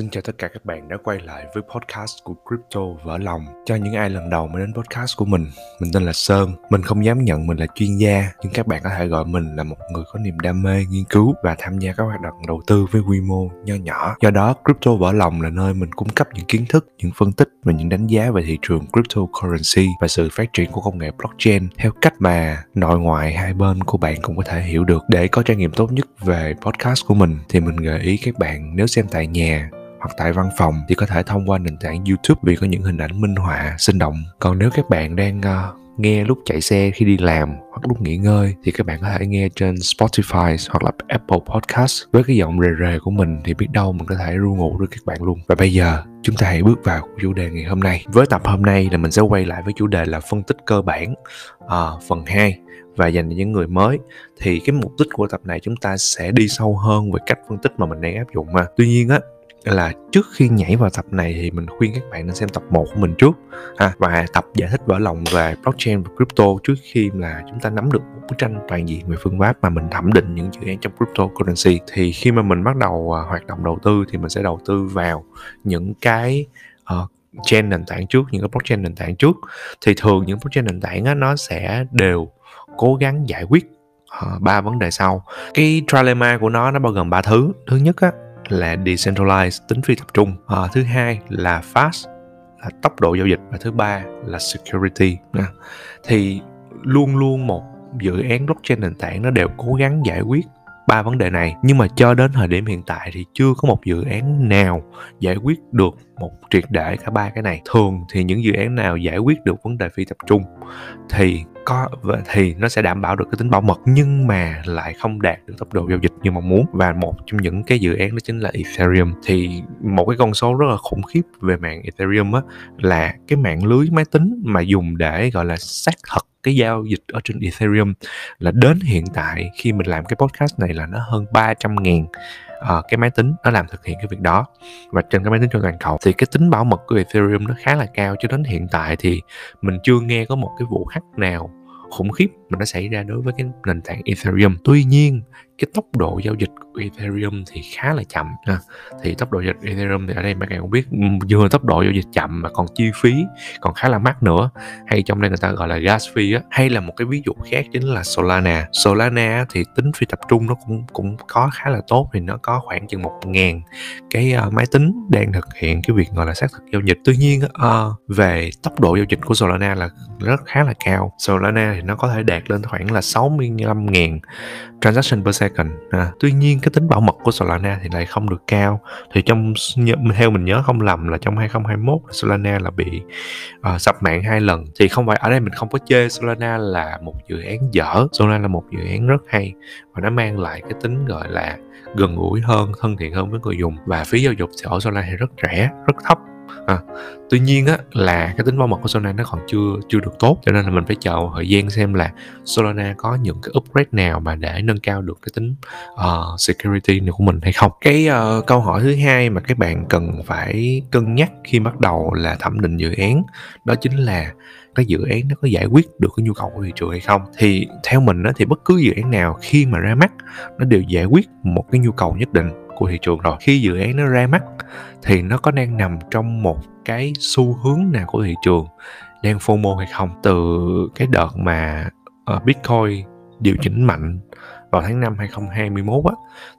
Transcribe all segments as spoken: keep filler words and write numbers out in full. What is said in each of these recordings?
Xin chào tất cả các bạn đã quay lại với podcast của Crypto Vỡ Lòng. Cho những ai lần đầu mới đến podcast của mình, mình tên là Sơn. Mình không dám nhận mình là chuyên gia, nhưng các bạn có thể gọi mình là một người có niềm đam mê, nghiên cứu và tham gia các hoạt động đầu tư với quy mô nho nhỏ. Do đó, Crypto Vỡ Lòng là nơi mình cung cấp những kiến thức, những phân tích và những đánh giá về thị trường cryptocurrency và sự phát triển của công nghệ blockchain theo cách mà nội ngoại hai bên của bạn cũng có thể hiểu được. Để có trải nghiệm tốt nhất về podcast của mình thì mình gợi ý các bạn nếu xem tại nhà hoặc tại văn phòng thì có thể thông qua nền tảng YouTube vì có những hình ảnh minh họa sinh động. Còn nếu các bạn đang uh, nghe lúc chạy xe khi đi làm hoặc lúc nghỉ ngơi thì các bạn có thể nghe trên Spotify hoặc là Apple Podcast. Với cái giọng rề rề của mình thì biết đâu mình có thể ru ngủ được các bạn luôn. Và bây giờ chúng ta hãy bước vào chủ đề ngày hôm nay. Với tập hôm nay là mình sẽ quay lại với chủ đề là phân tích cơ bản uh, phần hai. Và dành cho những người mới thì cái mục đích của tập này chúng ta sẽ đi sâu hơn về cách phân tích mà mình đang áp dụng mà. Tuy nhiên á, là trước khi nhảy vào tập này thì mình khuyên các bạn nên xem tập một của mình trước ha, và tập giải thích vỡ lòng về blockchain và crypto trước khi là chúng ta nắm được một bức tranh toàn diện về phương pháp mà mình thẩm định những dự án trong cryptocurrency. Thì khi mà mình bắt đầu hoạt động đầu tư thì mình sẽ đầu tư vào những cái uh, chain nền tảng trước, những cái blockchain nền tảng trước. Thì thường những blockchain nền tảng á, nó sẽ đều cố gắng giải quyết ba uh, vấn đề sau. Cái trilemma của nó nó bao gồm ba thứ. Thứ nhất á là decentralized, tính phi tập trung. À, thứ hai là fast, là tốc độ giao dịch. Và thứ ba là security. À, thì luôn luôn một dự án blockchain nền tảng nó đều cố gắng giải quyết ba vấn đề này, nhưng mà cho đến thời điểm hiện tại thì chưa có một dự án nào giải quyết được một triệt để cả ba cái này. Thường thì những dự án nào giải quyết được vấn đề phi tập trung thì có thì nó sẽ đảm bảo được cái tính bảo mật nhưng mà lại không đạt được tốc độ giao dịch như mong muốn. Và một trong những cái dự án đó chính là Ethereum. Thì một cái con số rất là khủng khiếp về mạng Ethereum á, là cái mạng lưới máy tính mà dùng để gọi là xác thực cái giao dịch ở trên Ethereum là đến hiện tại khi mình làm cái podcast này là nó hơn ba trăm nghìn uh, cái máy tính nó làm thực hiện cái việc đó, và trên cái máy tính trên toàn cầu. Thì cái tính bảo mật của Ethereum nó khá là cao, cho đến hiện tại thì mình chưa nghe có một cái vụ hack nào khủng khiếp mà nó xảy ra đối với cái nền tảng Ethereum. Tuy nhiên cái tốc độ giao dịch của Ethereum thì khá là chậm ha. Thì tốc độ giao dịch Ethereum thì ở đây các bạn cũng biết, vừa tốc độ giao dịch chậm mà còn chi phí còn khá là mắc nữa, hay trong đây người ta gọi là gas fee á. Hay là một cái ví dụ khác chính là Solana. Solana thì tính phi tập trung nó cũng cũng có khá là tốt, thì nó có khoảng chừng một ngàn cái uh, máy tính đang thực hiện cái việc gọi là xác thực giao dịch. Tuy nhiên uh, về tốc độ giao dịch của Solana là rất khá là cao. Solana thì nó có thể đạt lên khoảng là sáu mươi lăm nghìn transaction per second. À, tuy nhiên cái tính bảo mật của Solana thì lại không được cao. Thì trong theo mình nhớ không lầm là trong hai không hai mốt Solana là bị uh, sập mạng hai lần. Thì không phải, ở đây mình không có chê Solana là một dự án dở. Solana là một dự án rất hay và nó mang lại cái tính gọi là gần gũi hơn, thân thiện hơn với người dùng, và phí giao dịch ở Solana thì rất rẻ, rất thấp. À, tuy nhiên á, là cái tính bảo mật của Solana nó còn chưa chưa được tốt, cho nên là mình phải chờ thời gian xem là Solana có những cái upgrade nào mà để nâng cao được cái tính uh, security này của mình hay không. Cái uh, câu hỏi thứ hai mà các bạn cần phải cân nhắc khi bắt đầu là thẩm định dự án đó chính là cái dự án nó có giải quyết được cái nhu cầu của thị trường hay không. Thì theo mình á, thì bất cứ dự án nào khi mà ra mắt nó đều giải quyết một cái nhu cầu nhất định của thị trường rồi. Khi dự án nó ra mắt thì nó có đang nằm trong một cái xu hướng nào của thị trường, đang FOMO hay không. Từ cái đợt mà uh, Bitcoin điều chỉnh mạnh vào tháng năm hai không hai mốt á,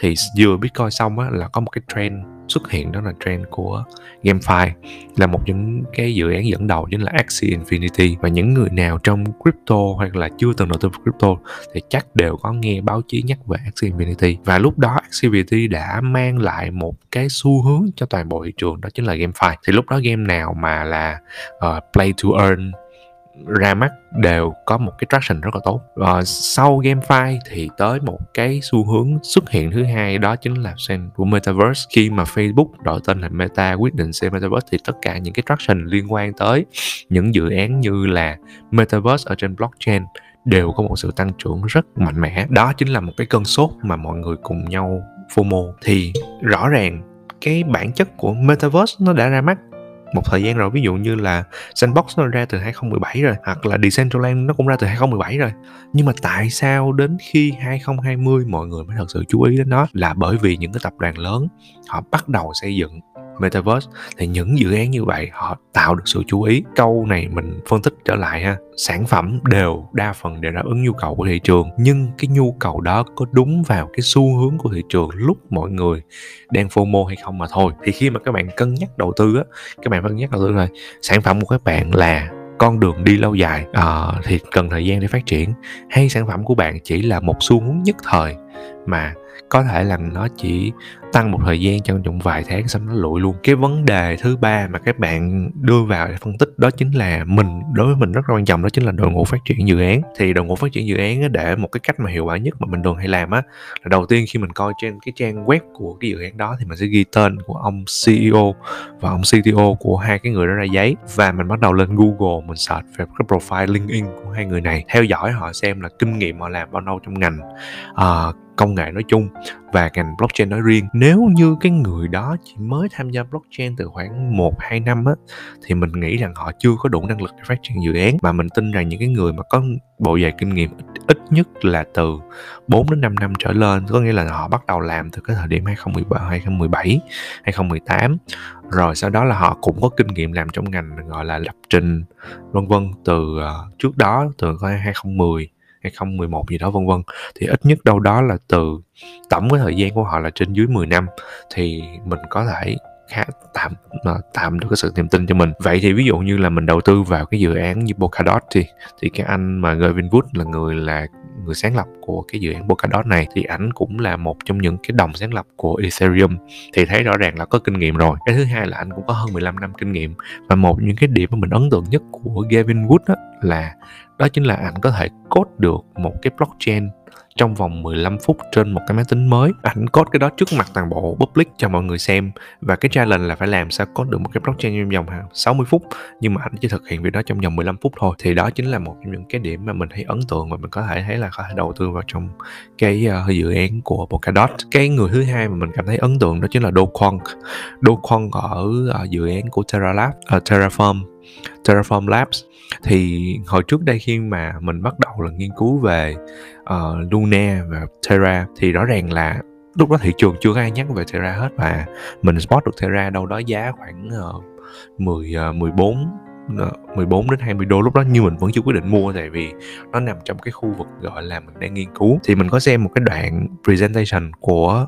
thì vừa Bitcoin xong á, là có một cái trend xuất hiện, đó là trend của GameFi, là một những cái dự án dẫn đầu chính là Axie Infinity. Và những người nào trong crypto hoặc là chưa từng đầu tư vào crypto thì chắc đều có nghe báo chí nhắc về Axie Infinity. Và lúc đó Axie Infinity đã mang lại một cái xu hướng cho toàn bộ thị trường, đó chính là GameFi. Thì lúc đó game nào mà là uh, play to earn ra mắt đều có một cái traction rất là tốt. Và sau GameFi thì tới một cái xu hướng xuất hiện thứ hai, đó chính là trend của Metaverse. Khi mà Facebook đổi tên là Meta, quyết định xây Metaverse, thì tất cả những cái traction liên quan tới những dự án như là Metaverse ở trên blockchain đều có một sự tăng trưởng rất mạnh mẽ. Đó chính là một cái cơn sốt mà mọi người cùng nhau FOMO. Thì rõ ràng cái bản chất của Metaverse nó đã ra mắt một thời gian rồi, ví dụ như là Sandbox nó ra từ hai không một bảy rồi, hoặc là Decentraland nó cũng ra từ hai không một bảy rồi. Nhưng mà tại sao đến khi hai không hai không mọi người mới thật sự chú ý đến nó, là bởi vì những cái tập đoàn lớn họ bắt đầu xây dựng Metaverse, thì những dự án như vậy họ tạo được sự chú ý. Câu này mình phân tích trở lại ha, sản phẩm đều đa phần để đáp ứng nhu cầu của thị trường, nhưng cái nhu cầu đó có đúng vào cái xu hướng của thị trường lúc mọi người đang FOMO hay không mà thôi. Thì khi mà các bạn cân nhắc đầu tư á, các bạn cân nhắc đầu tư rồi, sản phẩm của các bạn là con đường đi lâu dài à, thì cần thời gian để phát triển, hay sản phẩm của bạn chỉ là một xu hướng nhất thời mà có thể là nó chỉ tăng một thời gian trong vòng vài tháng xong nó lụi luôn. Cái vấn đề thứ ba mà các bạn đưa vào để phân tích đó chính là mình, đối với mình rất là quan trọng, đó chính là đội ngũ phát triển dự án. Thì đội ngũ phát triển dự án để một cái cách mà hiệu quả nhất mà mình thường hay làm á, là đầu tiên khi mình coi trên cái trang web của cái dự án đó thì mình sẽ ghi tên của ông xê e ô và ông xê tê ô của hai cái người đó ra giấy, và mình bắt đầu lên Google mình search về cái profile LinkedIn của hai người này, theo dõi họ xem là kinh nghiệm họ làm bao lâu trong ngành à, công nghệ nói chung và ngành blockchain nói riêng. Nếu như cái người đó chỉ mới tham gia blockchain từ khoảng một hai năm á, thì mình nghĩ rằng họ chưa có đủ năng lực để phát triển dự án. Mà mình tin rằng những cái người mà có bộ dày kinh nghiệm ít nhất là từ bốn đến năm năm trở lên, có nghĩa là họ bắt đầu làm từ cái thời điểm hai không một bảy, hai không một tám, rồi sau đó là họ cũng có kinh nghiệm làm trong ngành gọi là lập trình vân vân từ trước đó, từ hai không một không hai không một một gì đó vân vân, thì ít nhất đâu đó là từ tổng cái thời gian của họ là trên dưới mười năm, thì mình có thể khá tạm tạm được cái sự niềm tin cho mình. Vậy thì ví dụ như là mình đầu tư vào cái dự án như Polkadot thì thì cái anh mà Gavin Wood là người là người sáng lập của cái dự án Polkadot này, thì ảnh cũng là một trong những cái đồng sáng lập của Ethereum, thì thấy rõ ràng là có kinh nghiệm rồi. Cái thứ hai là ảnh cũng có hơn mười lăm năm kinh nghiệm, và một những cái điểm mà mình ấn tượng nhất của Gavin Wood đó là đó chính là ảnh có thể code được một cái blockchain trong vòng mười lăm phút trên một cái máy tính mới. Ảnh code cái đó trước mặt toàn bộ public cho mọi người xem, và cái challenge là phải làm sao code được một cái blockchain trong vòng sáu mươi phút, nhưng mà ảnh chỉ thực hiện việc đó trong vòng mười lăm phút thôi. Thì đó chính là một trong những cái điểm mà mình thấy ấn tượng, và mình có thể thấy là có thể đầu tư vào trong cái uh, dự án của Polkadot. Cái người thứ hai mà mình cảm thấy ấn tượng đó chính là Do Kwon. Do Kwon ở uh, dự án của Terra Lab, uh, Terraform Terraform Labs. Thì hồi trước đây khi mà mình bắt đầu là nghiên cứu về uh, Luna và Terra, thì rõ ràng là lúc đó thị trường chưa có ai nhắc về Terra hết, và mình spot được Terra đâu đó giá khoảng uh, mười, mười bốn đến hai mươi đô. Lúc đó nhưng mình vẫn chưa quyết định mua, tại vì nó nằm trong cái khu vực gọi là mình đang nghiên cứu. Thì mình có xem một cái đoạn presentation của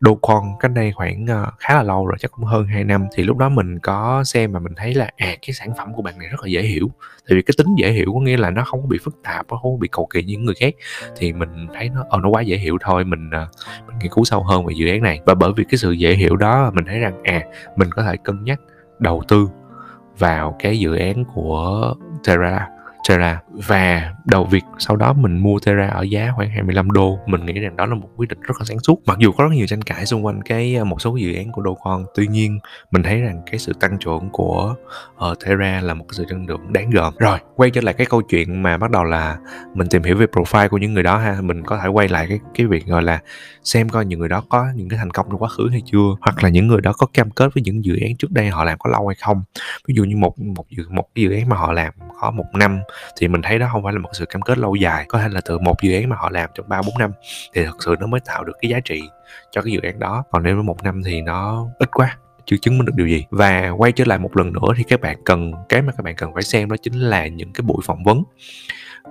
Do Kwon cách đây khoảng khá là lâu rồi, chắc cũng hơn hai năm. Thì lúc đó mình có xem và mình thấy là à, cái sản phẩm của bạn này rất là dễ hiểu, tại vì cái tính dễ hiểu có nghĩa là nó không có bị phức tạp, nó không có bị cầu kỳ như những người khác. Thì mình thấy nó ờ, nó quá dễ hiểu thôi, mình, mình nghiên cứu sâu hơn về dự án này. Và bởi vì cái sự dễ hiểu đó, mình thấy rằng à, mình có thể cân nhắc đầu tư vào cái dự án của Terra Terra và đầu việc sau đó mình mua Terra ở giá khoảng hai mươi lăm đô. Mình nghĩ rằng đó là một quyết định rất là sáng suốt. Mặc dù có rất nhiều tranh cãi xung quanh cái một số dự án của Do Kwon, tuy nhiên mình thấy rằng cái sự tăng trưởng của uh, Terra là một cái sự tăng trưởng đáng gờm. Rồi quay trở lại cái câu chuyện mà bắt đầu là mình tìm hiểu về profile của những người đó ha, mình có thể quay lại cái cái việc gọi là xem coi những người đó có những cái thành công trong quá khứ hay chưa, hoặc là những người đó có cam kết với những dự án trước đây họ làm có lâu hay không. Ví dụ như một một dự một cái dự án mà họ làm có một năm thì mình thấy đó không phải là một sự cam kết lâu dài. Có thể là từ một dự án mà họ làm trong ba bốn năm thì thật sự nó mới tạo được cái giá trị cho cái dự án đó, còn nếu một năm thì nó ít quá, chưa chứng minh được điều gì. Và quay trở lại một lần nữa thì các bạn cần cái mà các bạn cần phải xem đó chính là những cái buổi phỏng vấn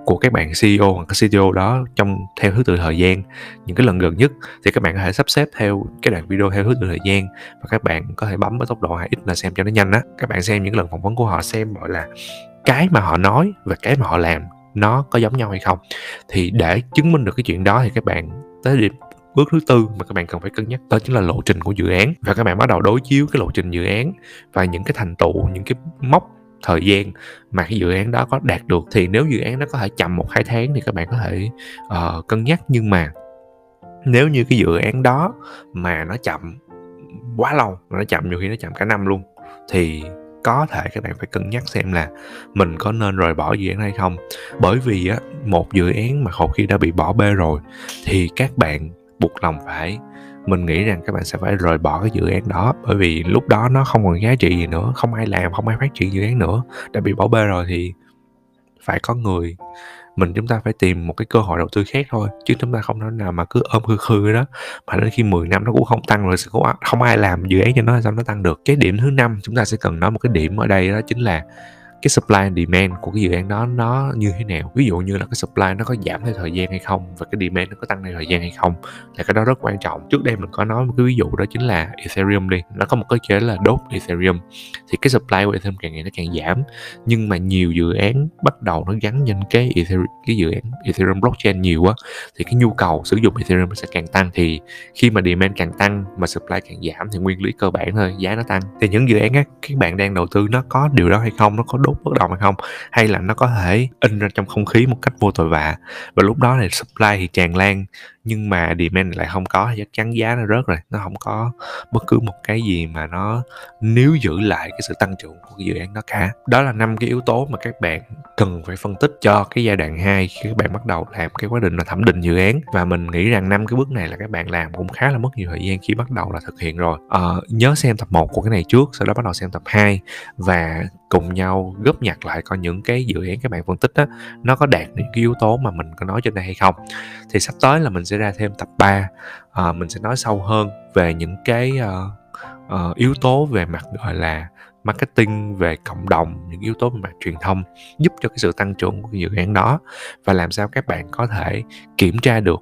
của các bạn xê e ô hoặc xê tê ô đó trong theo thứ tự thời gian. Những cái lần gần nhất thì các bạn có thể sắp xếp theo cái đoạn video theo thứ tự thời gian, và các bạn có thể bấm ở tốc độ hai x là xem cho nó nhanh á. Các bạn xem những lần phỏng vấn của họ xem gọi là cái mà họ nói và cái mà họ làm nó có giống nhau hay không. Thì để chứng minh được cái chuyện đó thì các bạn tới điểm bước thứ tư mà các bạn cần phải cân nhắc, đó chính là lộ trình của dự án. Và các bạn bắt đầu đối chiếu cái lộ trình dự án và những cái thành tựu, những cái mốc thời gian mà cái dự án đó có đạt được. Thì nếu dự án nó có thể chậm một hai tháng thì các bạn có thể uh, cân nhắc, nhưng mà nếu như cái dự án đó mà nó chậm quá lâu, nó chậm nhiều khi nó chậm cả năm luôn, thì có thể các bạn phải cân nhắc xem là mình có nên rời bỏ dự án hay không. Bởi vì á, một dự án mà một khi đã bị bỏ bê rồi thì các bạn buộc lòng phải mình nghĩ rằng các bạn sẽ phải rời bỏ cái dự án đó, bởi vì lúc đó nó không còn giá trị gì nữa, không ai làm, không ai phát triển dự án nữa, đã bị bỏ bê rồi thì phải có người. Mình chúng ta phải tìm một cái cơ hội đầu tư khác thôi, chứ chúng ta không thể nào mà cứ ôm khư khư đó mà đến khi mười năm nó cũng không tăng rồi sẽ không ai làm dự án cho nó, sao nó tăng được. Cái điểm thứ năm chúng ta sẽ cần nói một cái điểm ở đây, đó chính là cái supply and demand của cái dự án đó nó như thế nào. Ví dụ như là cái supply nó có giảm theo thời gian hay không, và cái demand nó có tăng theo thời gian hay không, là cái đó rất quan trọng. Trước đây mình có nói một cái ví dụ, đó chính là Ethereum đi, nó có một cơ chế là đốt Ethereum, thì cái supply của Ethereum càng ngày nó càng giảm, nhưng mà nhiều dự án bắt đầu nó gắn lên cái Ethereum, cái dự án Ethereum blockchain nhiều quá, thì cái nhu cầu sử dụng Ethereum nó sẽ càng tăng. Thì khi mà demand càng tăng mà supply càng giảm thì nguyên lý cơ bản thôi, giá nó tăng. Thì những dự án á, các bạn đang đầu tư nó có điều đó hay không, nó có đốt bất động hay không, hay là nó có thể in ra trong không khí một cách vô tội vạ, và lúc đó thì supply thì tràn lan nhưng mà demand lại không có, chắc chắn giá nó rớt rồi. Nó không có bất cứ một cái gì mà nó níu giữ lại cái sự tăng trưởng của cái dự án đó cả. Đó là năm cái yếu tố mà các bạn cần phải phân tích cho cái giai đoạn hai khi các bạn bắt đầu làm cái quá trình là thẩm định dự án. Và mình nghĩ rằng năm cái bước này là các bạn làm cũng khá là mất nhiều thời gian khi bắt đầu là thực hiện rồi. À, nhớ xem tập một của cái này trước, sau đó bắt đầu xem tập hai và cùng nhau góp nhặt lại coi những cái dự án các bạn phân tích đó, nó có đạt những cái yếu tố mà mình có nói trên đây hay không. Thì sắp tới là mình sẽ ra thêm tập ba, à, mình sẽ nói sâu hơn về những cái uh, uh, yếu tố về mặt gọi là marketing, về cộng đồng, những yếu tố về mặt truyền thông giúp cho cái sự tăng trưởng của dự án đó, và làm sao các bạn có thể kiểm tra được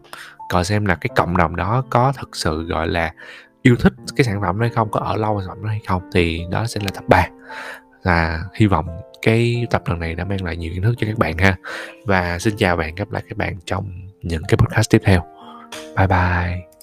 coi xem là cái cộng đồng đó có thực sự gọi là yêu thích cái sản phẩm đó hay không, có ở lâu sản phẩm đó hay không. Thì đó sẽ là tập ba. Là hy vọng cái tập lần này đã mang lại nhiều kiến thức cho các bạn ha. Và xin chào bạn, gặp lại các bạn trong những cái podcast tiếp theo. Bye bye.